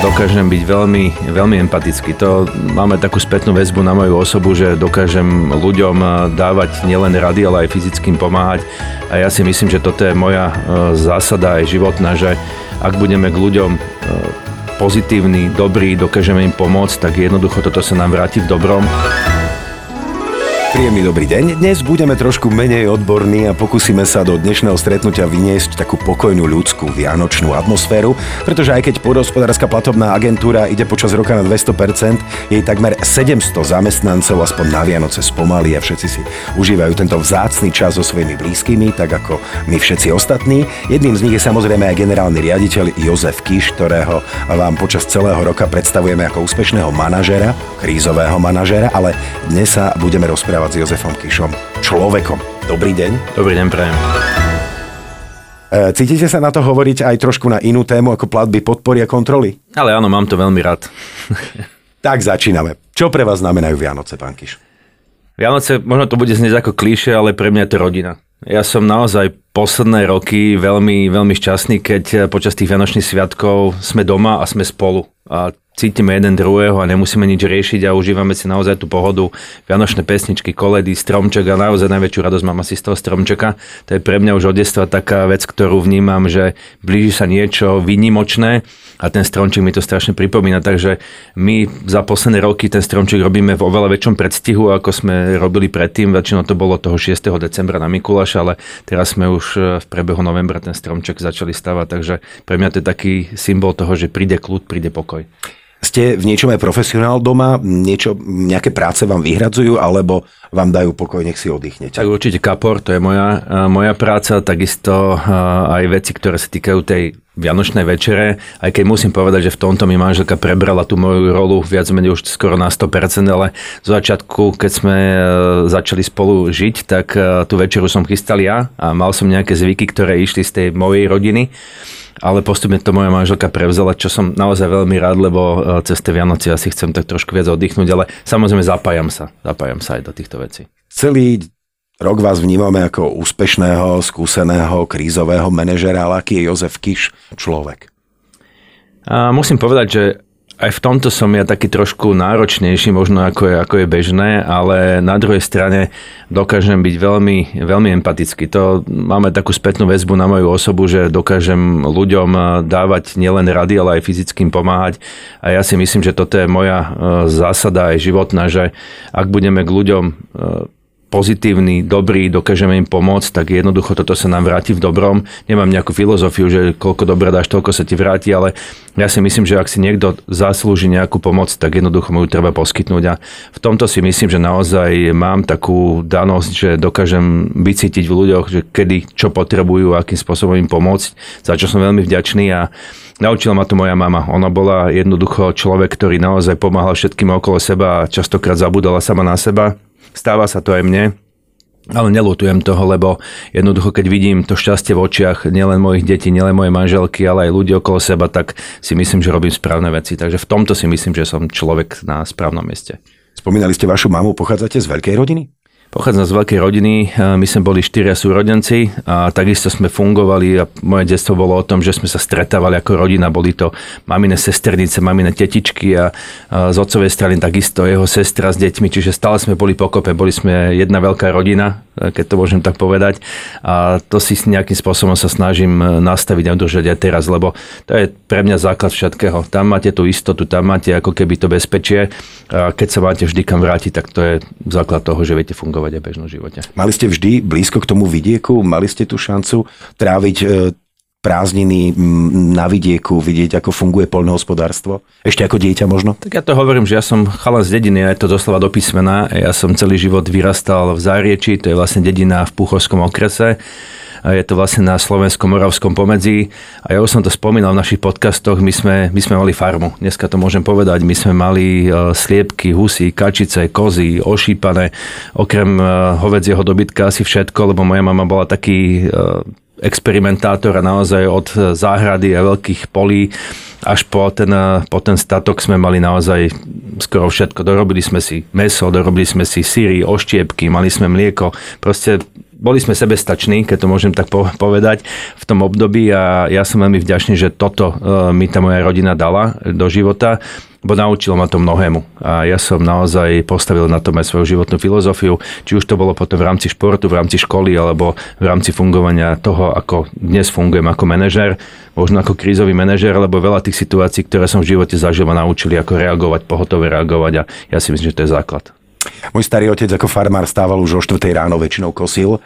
Dokážem byť veľmi empatický. To máme takú spätnú väzbu na moju osobu, že dokážem ľuďom dávať nielen rady, ale aj fyzickým pomáhať. A ja si myslím, že toto je moja zásada aj životná, že ak budeme k ľuďom pozitívni, dobrí, dokážeme im pomôcť, tak jednoducho toto sa nám vráti v dobrom. Príjemný dobrý deň. Dnes budeme trošku menej odborní a pokúsime sa do dnešného stretnutia vyniesť takú pokojnú ľudskú vianočnú atmosféru, pretože aj keď pôdohospodárska platobná agentúra ide počas roka na 200%, jej takmer 700 zamestnancov aspoň na Vianoce spomalí a všetci si užívajú tento vzácny čas so svojimi blízkymi, tak ako my všetci ostatní. Jedným z nich je samozrejme aj generálny riaditeľ Jozef Kiš, ktorého vám počas celého roka predstavujeme ako úspešného manažéra, krízového manažéra, ale dnes sa budeme rozprávať s Jozefom Kišom, človekom. Dobrý deň. Dobrý deň, prajem. Cítite sa na to hovoriť aj trošku na inú tému ako platby, podpory a kontroly? Ale áno, mám to veľmi rád. Tak začíname. Čo pre vás znamenajú Vianoce, pán Kiš? Vianoce, možno to bude znieť ako klíše, ale pre mňa je to rodina. Ja som naozaj posledné roky veľmi šťastný, keď počas tých vianočných sviatkov sme doma a sme spolu. A cítime jeden druhého a nemusíme nič riešiť a užívame si naozaj tú pohodu. Vianočné pesničky, koledy, stromček a naozaj najväčšiu radosť mám asi z toho stromčeka. To je pre mňa už od detstva taká vec, ktorú vnímam, že blíži sa niečo výnimočné a ten stromček mi to strašne pripomína. Takže my za posledné roky ten stromček robíme v oveľa väčšom predstihu, ako sme robili predtým. Väčšinou to bolo toho 6. decembra na Mikuláš, ale teraz sme už v priebehu novembra ten stromček začali stavať, takže pre mňa to je taký symbol toho, že príde kľud, príde pokoj. Ste v niečom aj profesionál doma? Nejaké práce vám vyhradzujú, alebo vám dajú pokoj, nech si oddychnete? Tak určite kapor, to je moja práca, takisto aj veci, ktoré sa týkajú tej vianočnej večere, aj keď musím povedať, že v tomto mi manželka prebrala tú moju rolu viac menej už skoro na 100%, ale zo začiatku, keď sme začali spolu žiť, tak tú večeru som chystal ja a mal som nejaké zvyky, ktoré išli z tej mojej rodiny, ale postupne to moja manželka prevzala, čo som naozaj veľmi rád, lebo cez tie Vianoce asi chcem tak trošku viac oddychnúť, ale samozrejme zapájam sa aj do týchto vecí. Celý rok vás vnímame ako úspešného, skúseného, krízového manažera, ale aký je Jozef Kiš človek? A musím povedať, že aj v tomto som ja taký trošku náročnejší, možno ako je bežné, ale na druhej strane dokážem byť veľmi empatický. To máme takú spätnú väzbu na moju osobu, že dokážem ľuďom dávať nielen rady, ale aj fyzickým pomáhať. A ja si myslím, že toto je moja zásada aj životná, že ak budeme k ľuďom pozitívny, dobrý, dokážeme im pomôcť, tak jednoducho toto sa nám vráti v dobrom. Nemám nejakú filozofiu, že koľko dobra dáš, toľko sa ti vráti, ale ja si myslím, že ak si niekto zaslúži nejakú pomoc, tak jednoducho mu ju treba poskytnúť. A v tomto si myslím, že naozaj mám takú danosť, že dokážem vycítiť v ľuďoch, že kedy čo potrebujú, akým spôsobom im pomôcť, za čo som veľmi vďačný a naučila ma to moja mama. Ona bola jednoducho človek, ktorý naozaj pomáhal všetkým okolo seba a častokrát zabudala sama na seba. Stáva sa to aj mne, ale neľutujem toho, lebo jednoducho, keď vidím to šťastie v očiach nielen mojich detí, nielen mojej manželky, ale aj ľudí okolo seba, tak si myslím, že robím správne veci. Takže v tomto si myslím, že som človek na správnom mieste. Spomínali ste vašu mamu, pochádzate z veľkej rodiny? Pochádzam z veľkej rodiny, my sme boli 4 súrodenci a takisto sme fungovali a moje detstvo bolo o tom, že sme sa stretávali ako rodina, boli to mamine sesternice, mamine tetičky a z otcovej strany takisto jeho sestra s deťmi, čiže stále sme boli pokope, boli sme jedna veľká rodina, keď to môžem tak povedať a to si nejakým spôsobom sa snažím nastaviť a udržať aj teraz, lebo to je pre mňa základ všetkého, tam máte tú istotu, tam máte ako keby to bezpečie a keď sa máte vždy kam vrátiť, tak to je základ toho, že viete fungovať a bežnom živote. Mali ste vždy blízko k tomu vidieku? Mali ste tú šancu tráviť prázdniny na vidieku, vidieť, ako funguje poľnohospodárstvo? Ešte ako dieťa možno? Tak ja to hovorím, že ja som chalan z dediny, aj to doslova do písmena. Ja som celý život vyrastal v Zárieči, to je vlastne dedina v Púchovskom okrese. A je to vlastne na slovensko-moravskom pomedzi. A ja už som to spomínal v našich podcastoch, my sme mali farmu. Dneska to môžem povedať, my sme mali sliepky, husy, kačice, kozy, ošípané. Okrem hovädzieho dobytka asi všetko, lebo moja mama bola taký experimentátor a naozaj od záhrady a veľkých polí až po ten statok sme mali naozaj skoro všetko. Dorobili sme si mäso, dorobili sme si syry, oštiepky, mali sme mlieko. Proste boli sme sebestační, keď to môžem tak povedať, v tom období a ja som veľmi vďačný, že toto mi tá moja rodina dala do života, bo naučilo ma to mnohému. A ja som naozaj postavil na tom aj svoju životnú filozofiu, či už to bolo potom v rámci športu, v rámci školy, alebo v rámci fungovania toho, ako dnes fungujem ako manažer, možno ako krízový manažer, lebo veľa tých situácií, ktoré som v živote zažil, ma naučili, ako reagovať, pohotové reagovať a ja si myslím, že to je základ. Môj starý otec ako farmár stával už o 4 ráno, väčšinou kosil.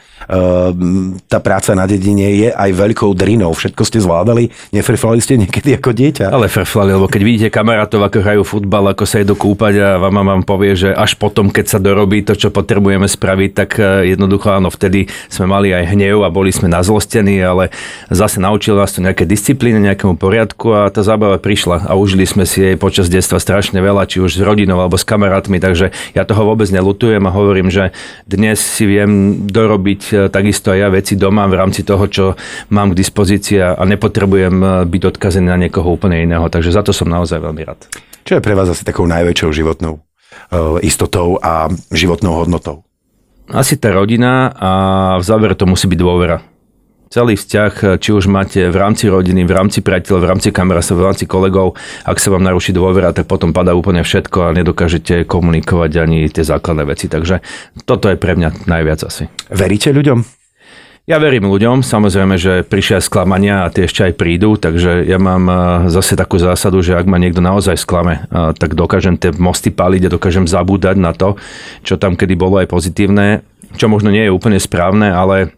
Tá práca na dedine je aj veľkou drinou. Všetko ste zvládali, nefrflali ste niekedy ako dieťa? Ale frflali, lebo keď vidíte kamarátov, ako hrajú futbal, ako sa idú kúpať a vám povie, že až potom, keď sa dorobí to, čo potrebujeme spraviť, tak jednoducho áno, vtedy sme mali aj hnev a boli sme nazlostení, ale zase naučilo nás to nejaké disciplíne, nejakému poriadku a tá zábava prišla a užili sme si jej počas detstva strašne veľa, či už s rodinou alebo s kamarátmi, takže ja toho vôbec neľutujem a hovorím, že dnes si viem dorobiť takisto aj ja veci doma v rámci toho, čo mám k dispozícii a nepotrebujem byť odkazený na niekoho úplne iného. Takže za to som naozaj veľmi rád. Čo je pre vás asi takou najväčšou životnou istotou a životnou hodnotou? Asi tá rodina a v závere to musí byť dôvera. Celý vzťah, či už máte v rámci rodiny, v rámci priateľov, v rámci kamarátov, v rámci kolegov, ak sa vám naruší dôvera, tak potom padá úplne všetko a nedokážete komunikovať ani tie základné veci. Takže toto je pre mňa najviac asi. Veríte ľuďom? Ja verím ľuďom, samozrejme, že prišli aj sklamania a tie ešte aj prídu, takže ja mám zase takú zásadu, že ak ma niekto naozaj sklame, tak dokážem tie mosty paliť a dokážem zabúdať na to, čo tam kedy bolo aj pozitívne, čo možno nie je úplne správne, ale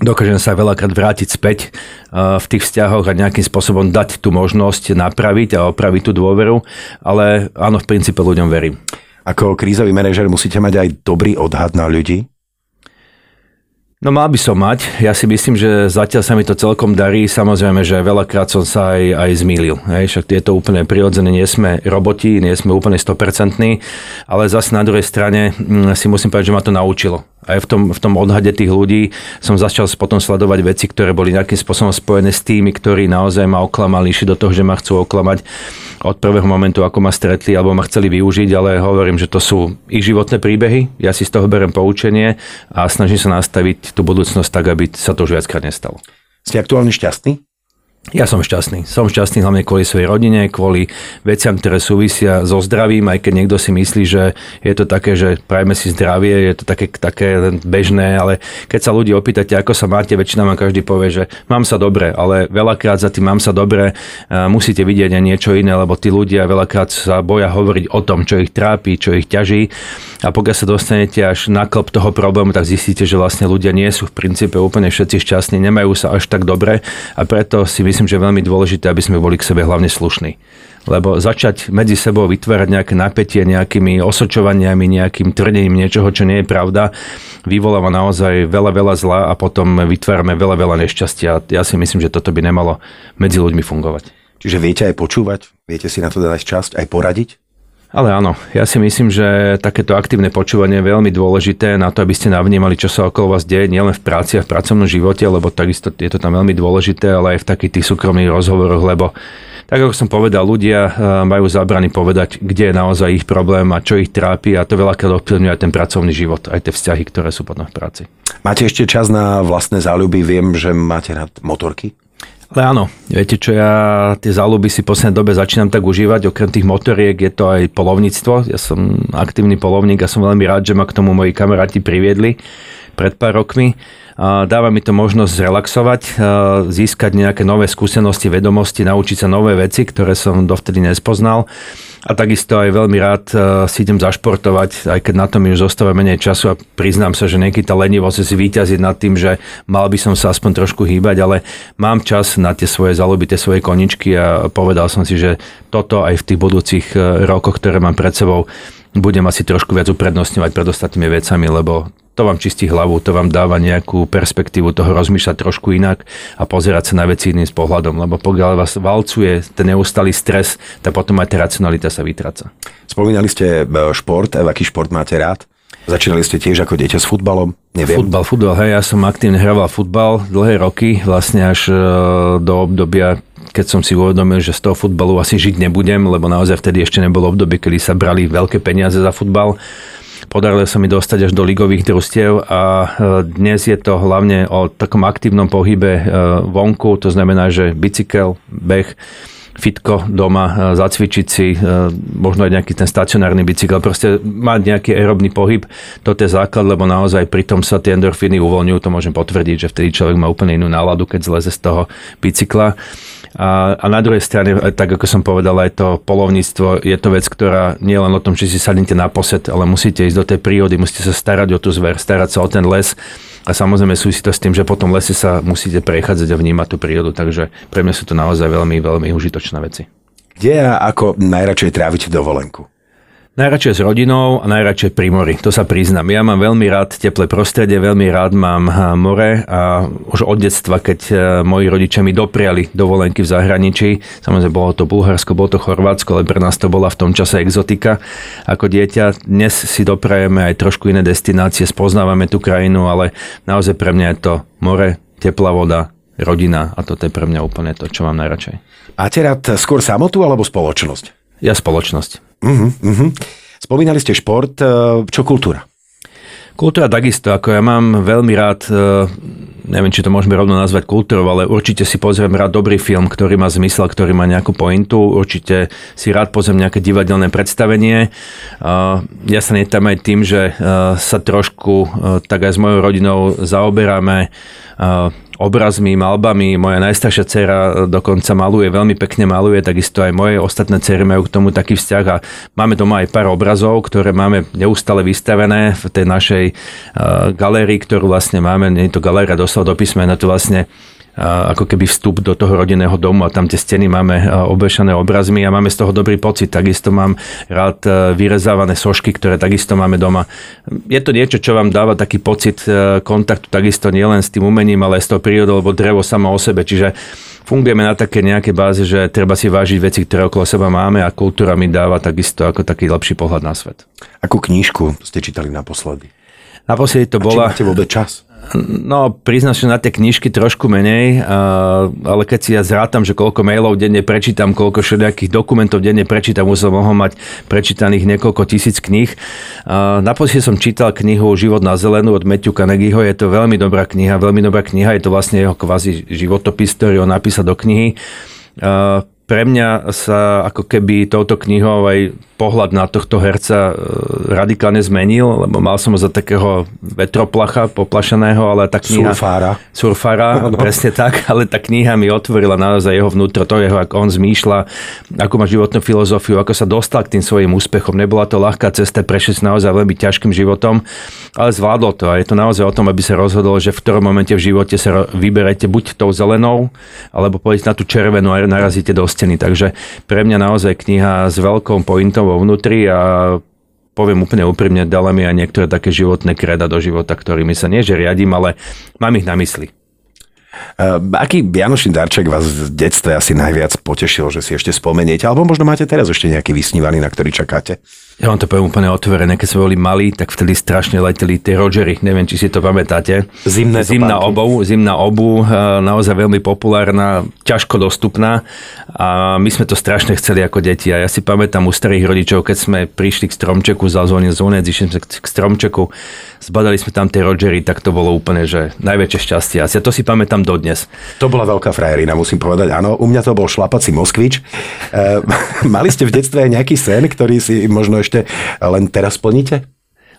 dokážem sa veľakrát vrátiť späť v tých vzťahoch a nejakým spôsobom dať tú možnosť napraviť a opraviť tú dôveru, ale áno, v princípe ľuďom verím. Ako krízový manažer musíte mať aj dobrý odhad na ľudí? No mal by som mať. Ja si myslím, že zatiaľ sa mi to celkom darí. Samozrejme, že veľakrát som sa aj zmýlil. Hej? Však je to úplne prirodzené. Nie sme roboti, nie sme úplne 100%, ale zase na druhej strane si musím povedať, že ma to naučilo. Aj v tom odhade tých ľudí som začal potom sledovať veci, ktoré boli nejakým spôsobom spojené s tými, ktorí naozaj ma oklamali, išli do toho, že ma chcú oklamať od prvého momentu, ako ma stretli alebo ma chceli využiť, ale hovorím, že to sú ich životné príbehy, ja si z toho berem poučenie a snažím sa nastaviť tú budúcnosť tak, aby sa to už viackrát nestalo. Ste aktuálne šťastný? Ja som šťastný. Som šťastný hlavne kvôli svojej rodine, kvôli veciam, ktoré súvisia so zdravím, aj keď niekto si myslí, že je to také, že prajme si zdravie, je to také bežné, ale keď sa ľudí opýtate, ako sa máte, väčšina vám každý povie, že mám sa dobre, ale veľakrát za tým mám sa dobre musíte vidieť aj niečo iné, lebo tí ľudia veľakrát sa boja hovoriť o tom, čo ich trápi, čo ich ťaží a pokiaľ sa dostanete až na klop toho problému, tak zistíte, že vlastne ľudia nie sú v princípe úplne všetci šťastní, nemajú sa až tak dobre a preto si myslím, že je veľmi dôležité, aby sme boli k sebe hlavne slušní. Lebo začať medzi sebou vytvárať nejaké napätie nejakými osočovaniami, nejakým tvrdením niečoho, čo nie je pravda, vyvoláva naozaj veľa, veľa zla a potom vytvárame veľa, veľa nešťastia. Ja si myslím, že toto by nemalo medzi ľuďmi fungovať. Čiže viete aj počúvať? Viete si na to dať časť? Aj poradiť? Ale áno, ja si myslím, že takéto aktívne počúvanie je veľmi dôležité na to, aby ste navnímali, čo sa okolo vás deje, nielen v práci a v pracovnom živote, lebo takisto je to tam veľmi dôležité, ale aj v takých tých súkromných rozhovoroch, lebo tak ako som povedal, ľudia majú zábrany povedať, kde je naozaj ich problém a čo ich trápi a to veľakrát ovplyvňuje aj ten pracovný život, aj tie vzťahy, ktoré sú potom v práci. Máte ešte čas na vlastné záľuby? Viem, že máte rád motorky. Ale áno, viete čo, ja tie záľuby si v poslednej dobe začínam tak užívať, okrem tých motoriek je to aj poľovníctvo, ja som aktívny poľovník a som veľmi rád, že ma k tomu moji kamaráti priviedli pred pár rokmi. Dáva mi to možnosť zrelaxovať, získať nejaké nové skúsenosti, vedomosti, naučiť sa nové veci, ktoré som dovtedy nespoznal. A takisto aj veľmi rád si idem zašportovať, aj keď na tom už zostáva menej času a priznám sa, že niekedy tá lenivosť si vyťazí nad tým, že mal by som sa aspoň trošku hýbať, ale mám čas na tie svoje záľuby, tie svoje koničky a povedal som si, že toto aj v tých budúcich rokoch, ktoré mám pred sebou, budem asi trošku viac uprednostňovať pred ostatnými vecami, lebo to vám čistí hlavu, to vám dáva nejakú perspektívu toho rozmýšľať trošku inak a pozerať sa na veci iným pohľadom, lebo pokiaľ vás valcuje ten neustály stres, tak potom aj tá racionalita sa vytráca. Spomínali ste šport, aký šport máte rád? Začínali ste tiež ako dieťa s futbalom? Neviem. Futbal, hej, ja som aktívne hraval futbal dlhé roky, vlastne až do obdobia, keď som si uvedomil, že z toho futbalu asi žiť nebudem, lebo naozaj vtedy ešte nebolo obdobie, kedy sa brali veľké peniaze za futbal. Podarilo sa mi dostať až do ligových družstiev a dnes je to hlavne o takom aktívnom pohybe vonku, to znamená, že bicykel, beh, fitko doma, zacvičiť si, možno aj nejaký ten stacionárny bicykel, proste mať nejaký aerobný pohyb, toto je základ, lebo naozaj pritom sa tie endorfíny uvoľňujú, to môžem potvrdiť, že vtedy človek má úplne inú náladu, keď zleze z toho bicykla. A na druhej strane, tak ako som povedal, aj to poľovníctvo je to vec, ktorá nie je len o tom, či si sadnete na posed, ale musíte ísť do tej prírody, musíte sa starať o tú zver, starať sa o ten les a samozrejme súvisí to s tým, že po tom lese sa musíte prechádzať a vnímať tú prírodu, takže pre mňa sú to naozaj veľmi, veľmi užitočné veci. Kde a ako najradšej trávite dovolenku? Najradšej s rodinou a najradšej pri mori, to sa priznám. Ja mám veľmi rád teplé prostredie, veľmi rád mám more a už od detstva, keď moji rodičia mi dopriali dovolenky v zahraničí, samozrejme bolo to Bulharsko, bolo to Chorvátsko, ale pre nás to bola v tom čase exotika. Ako dieťa dnes si doprajeme aj trošku iné destinácie, spoznávame tú krajinu, ale naozaj pre mňa je to more, teplá voda, rodina a toto je pre mňa úplne to, čo mám najradšej. Máte rád skôr samotu alebo spoločnosť? Ja spoločnosť. Spomínali ste šport, čo kultúra? Kultúra takisto, ako ja mám veľmi rád, neviem, či to môžeme rovno nazvať kultúrou, ale určite si pozriem rád dobrý film, ktorý má zmysel, ktorý má nejakú pointu, určite si rád pozriem nejaké divadelné predstavenie. Ja sa netám aj tým, že sa trošku, tak aj s mojou rodinou, zaoberáme obrazmi, malbami. Moja najstaršia dcéra dokonca maluje, veľmi pekne maluje, takisto aj moje ostatné dcery majú k tomu taký vzťah a máme doma aj pár obrazov, ktoré máme neustále vystavené v tej našej galérii, ktorú vlastne máme, nie je to galéria doslova do písmena, to vlastne ako keby vstup do toho rodinného domu a tam tie steny máme obešané obrazmi a máme z toho dobrý pocit. Takisto mám rád vyrezávané sošky, ktoré takisto máme doma. Je to niečo, čo vám dáva taký pocit kontaktu takisto nielen s tým umením, ale aj s tou prírodou, lebo drevo samo o sebe. Čiže fungujeme na také nejaké báze, že treba si vážiť veci, ktoré okolo seba máme a kultúra mi dáva takisto ako taký lepší pohľad na svet. Akú knižku ste čítali naposledy? Naposledy to bola... A či máte vôbec čas? No, priznám, že na tie knižky trošku menej, ale keď si ja zrátam, že koľko mailov denne prečítam, koľko všelijakých dokumentov denne prečítam, už som mohol mať prečítaných niekoľko tisíc kníh. Naposledy som čítal knihu Život na zelenú od Meťuka Negiho, je to veľmi dobrá kniha, je to vlastne jeho kvázi životopis, ktorý on napísal do knihy. Pre mňa sa ako keby touto knihou aj pohľad na tohto herca radikálne zmenil, lebo mal som ho za takého vetroplacha, poplašeného, ale tá kniha... Surfára, no. Presne tak, ale tá kniha mi otvorila naozaj jeho vnútro, to jeho, ako on zmýšľa, ako má životnú filozofiu, ako sa dostal k tým svojim úspechom. Nebola to ľahká cesta, prešiel si naozaj veľmi ťažkým životom, ale zvládol to a je to naozaj o tom, aby sa rozhodol, že v ktorom momente v živote sa vyberete buď tou zelenou, alebo pôjdete na tú červenú a narazíte do steny. Takže pre mňa naozaj kniha s veľkou pointou vo vnútri a poviem úplne úprimne, dala mi aj niektoré také životné kreda do života, ktorými sa nie že riadím, ale mám ich na mysli. Aký vianočný darček vás v detstve asi najviac potešil, že si ešte spomeniete? Alebo možno máte teraz ešte nejaký vysnívaný, na ktorý čakáte? Ja vám to poviem úplne otvorené. Keď sme boli malí, tak vtedy strašne leteli tie Rogery. Neviem, či si to pamätáte. Zimná obuv, naozaj veľmi populárna, ťažko dostupná. A my sme to strašne chceli ako deti. A ja si pamätám u starých rodičov, keď sme prišli k stromčeku, zazvonil zvonec, išli sme k stromčeku, zbadali sme tam tie Rogery, tak to bolo úplne, že najväčšie šťastie. Ja to si pamätám dodnes. To bola veľká frajerina, musím povedať. Áno, u mňa to bol šlapací Moskvič. Mali ste v detstve aj nejaký sen, ktorý si možno ešte len teraz plníte?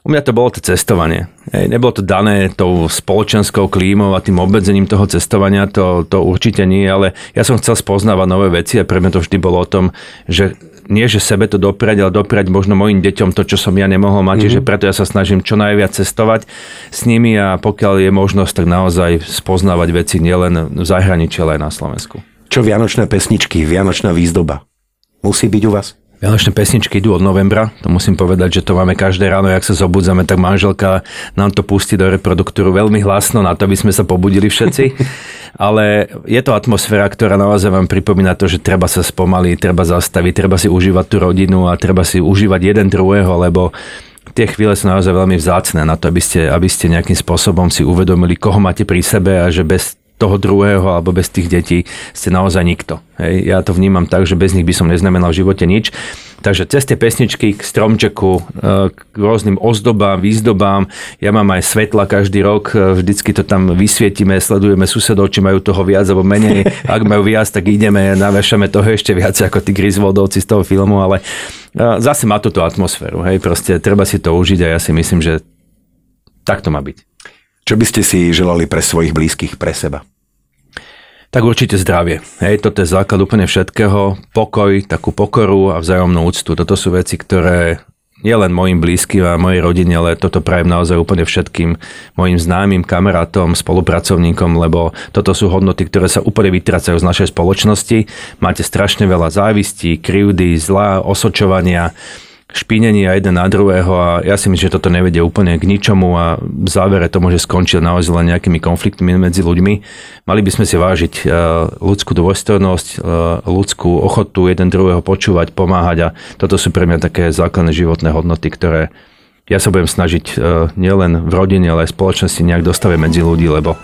U mňa to bolo to cestovanie. Nebolo to dané tou spoločenskou klímou a tým obmedzením toho cestovania, to určite nie, ale ja som chcel spoznávať nové veci a pre mňa to vždy bolo o tom, že nie, že sebe to dopriať, ale dopriať možno mojim deťom to, čo som ja nemohol mať, že preto ja sa snažím čo najviac cestovať s nimi a pokiaľ je možnosť, tak naozaj spoznávať veci nielen v zahraničí, ale aj na Slovensku. Čo vianočné pesničky, vianočná výzdoba musí byť u vás? Vianočné pesničky idú od novembra, to musím povedať, že to máme každé ráno, jak sa zobudzame, tak manželka nám to pustí do reproduktoru veľmi hlasno, na to by sme sa pobudili všetci, ale je to atmosféra, ktorá naozaj vám pripomína to, že treba sa spomaliť, treba zastaviť, treba si užívať tú rodinu a treba si užívať jeden druhého, lebo tie chvíle sú naozaj veľmi vzácne na to, aby ste nejakým spôsobom si uvedomili, koho máte pri sebe a že bez toho druhého alebo bez tých detí ste naozaj nikto. Hej? Ja to vnímam tak, že bez nich by som neznamenal v živote nič. Takže cez tie pesničky k stromčeku, k rôznym ozdobám, výzdobám. Ja mám aj svetla každý rok, vždycky to tam vysvietime, sledujeme susedov, či majú toho viac alebo menej. Ak majú viac, tak ideme, navešame toho ešte viac ako tí Griswoldovci z toho filmu, ale zase má to tú atmosféru, hej, proste treba si to užiť a ja si myslím, že tak to má byť. Čo by ste si želali pre svojich blízkych, pre seba? Tak určite zdravie. Hej, toto je základ úplne všetkého. Pokoj, takú pokoru a vzájomnú úctu. Toto sú veci, ktoré nie len mojim blízkym a mojej rodine, ale toto prajem naozaj úplne všetkým mojim známym, kamarátom, spolupracovníkom, lebo toto sú hodnoty, ktoré sa úplne vytracajú z našej spoločnosti. Máte strašne veľa závistí, krivdy, zla, osočovania, špinenia jeden na druhého a ja si myslím, že toto nevedie úplne k ničomu a v závere to môže skončiť naozaj len nejakými konfliktmi medzi ľuďmi. Mali by sme si vážiť ľudskú dôstojnosť, ľudskú ochotu jeden druhého počúvať, pomáhať a toto sú pre mňa také základné životné hodnoty, ktoré ja sa budem snažiť nielen v rodine, ale aj v spoločnosti nejak dostaviť medzi ľudí, lebo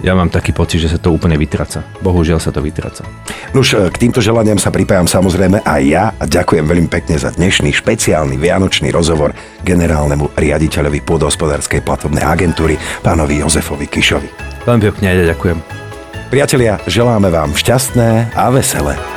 ja mám taký pocit, že sa to úplne vytraca. Bohužiaľ sa to vytraca. Nuž, k týmto želaniam sa pripájam samozrejme aj ja a ďakujem veľmi pekne za dnešný špeciálny vianočný rozhovor generálnemu riaditeľovi Pôdohospodárskej platobnej agentúry, pánovi Jozefovi Kišovi. Veľmi pekne, ďakujem. Priatelia, želáme vám šťastné a veselé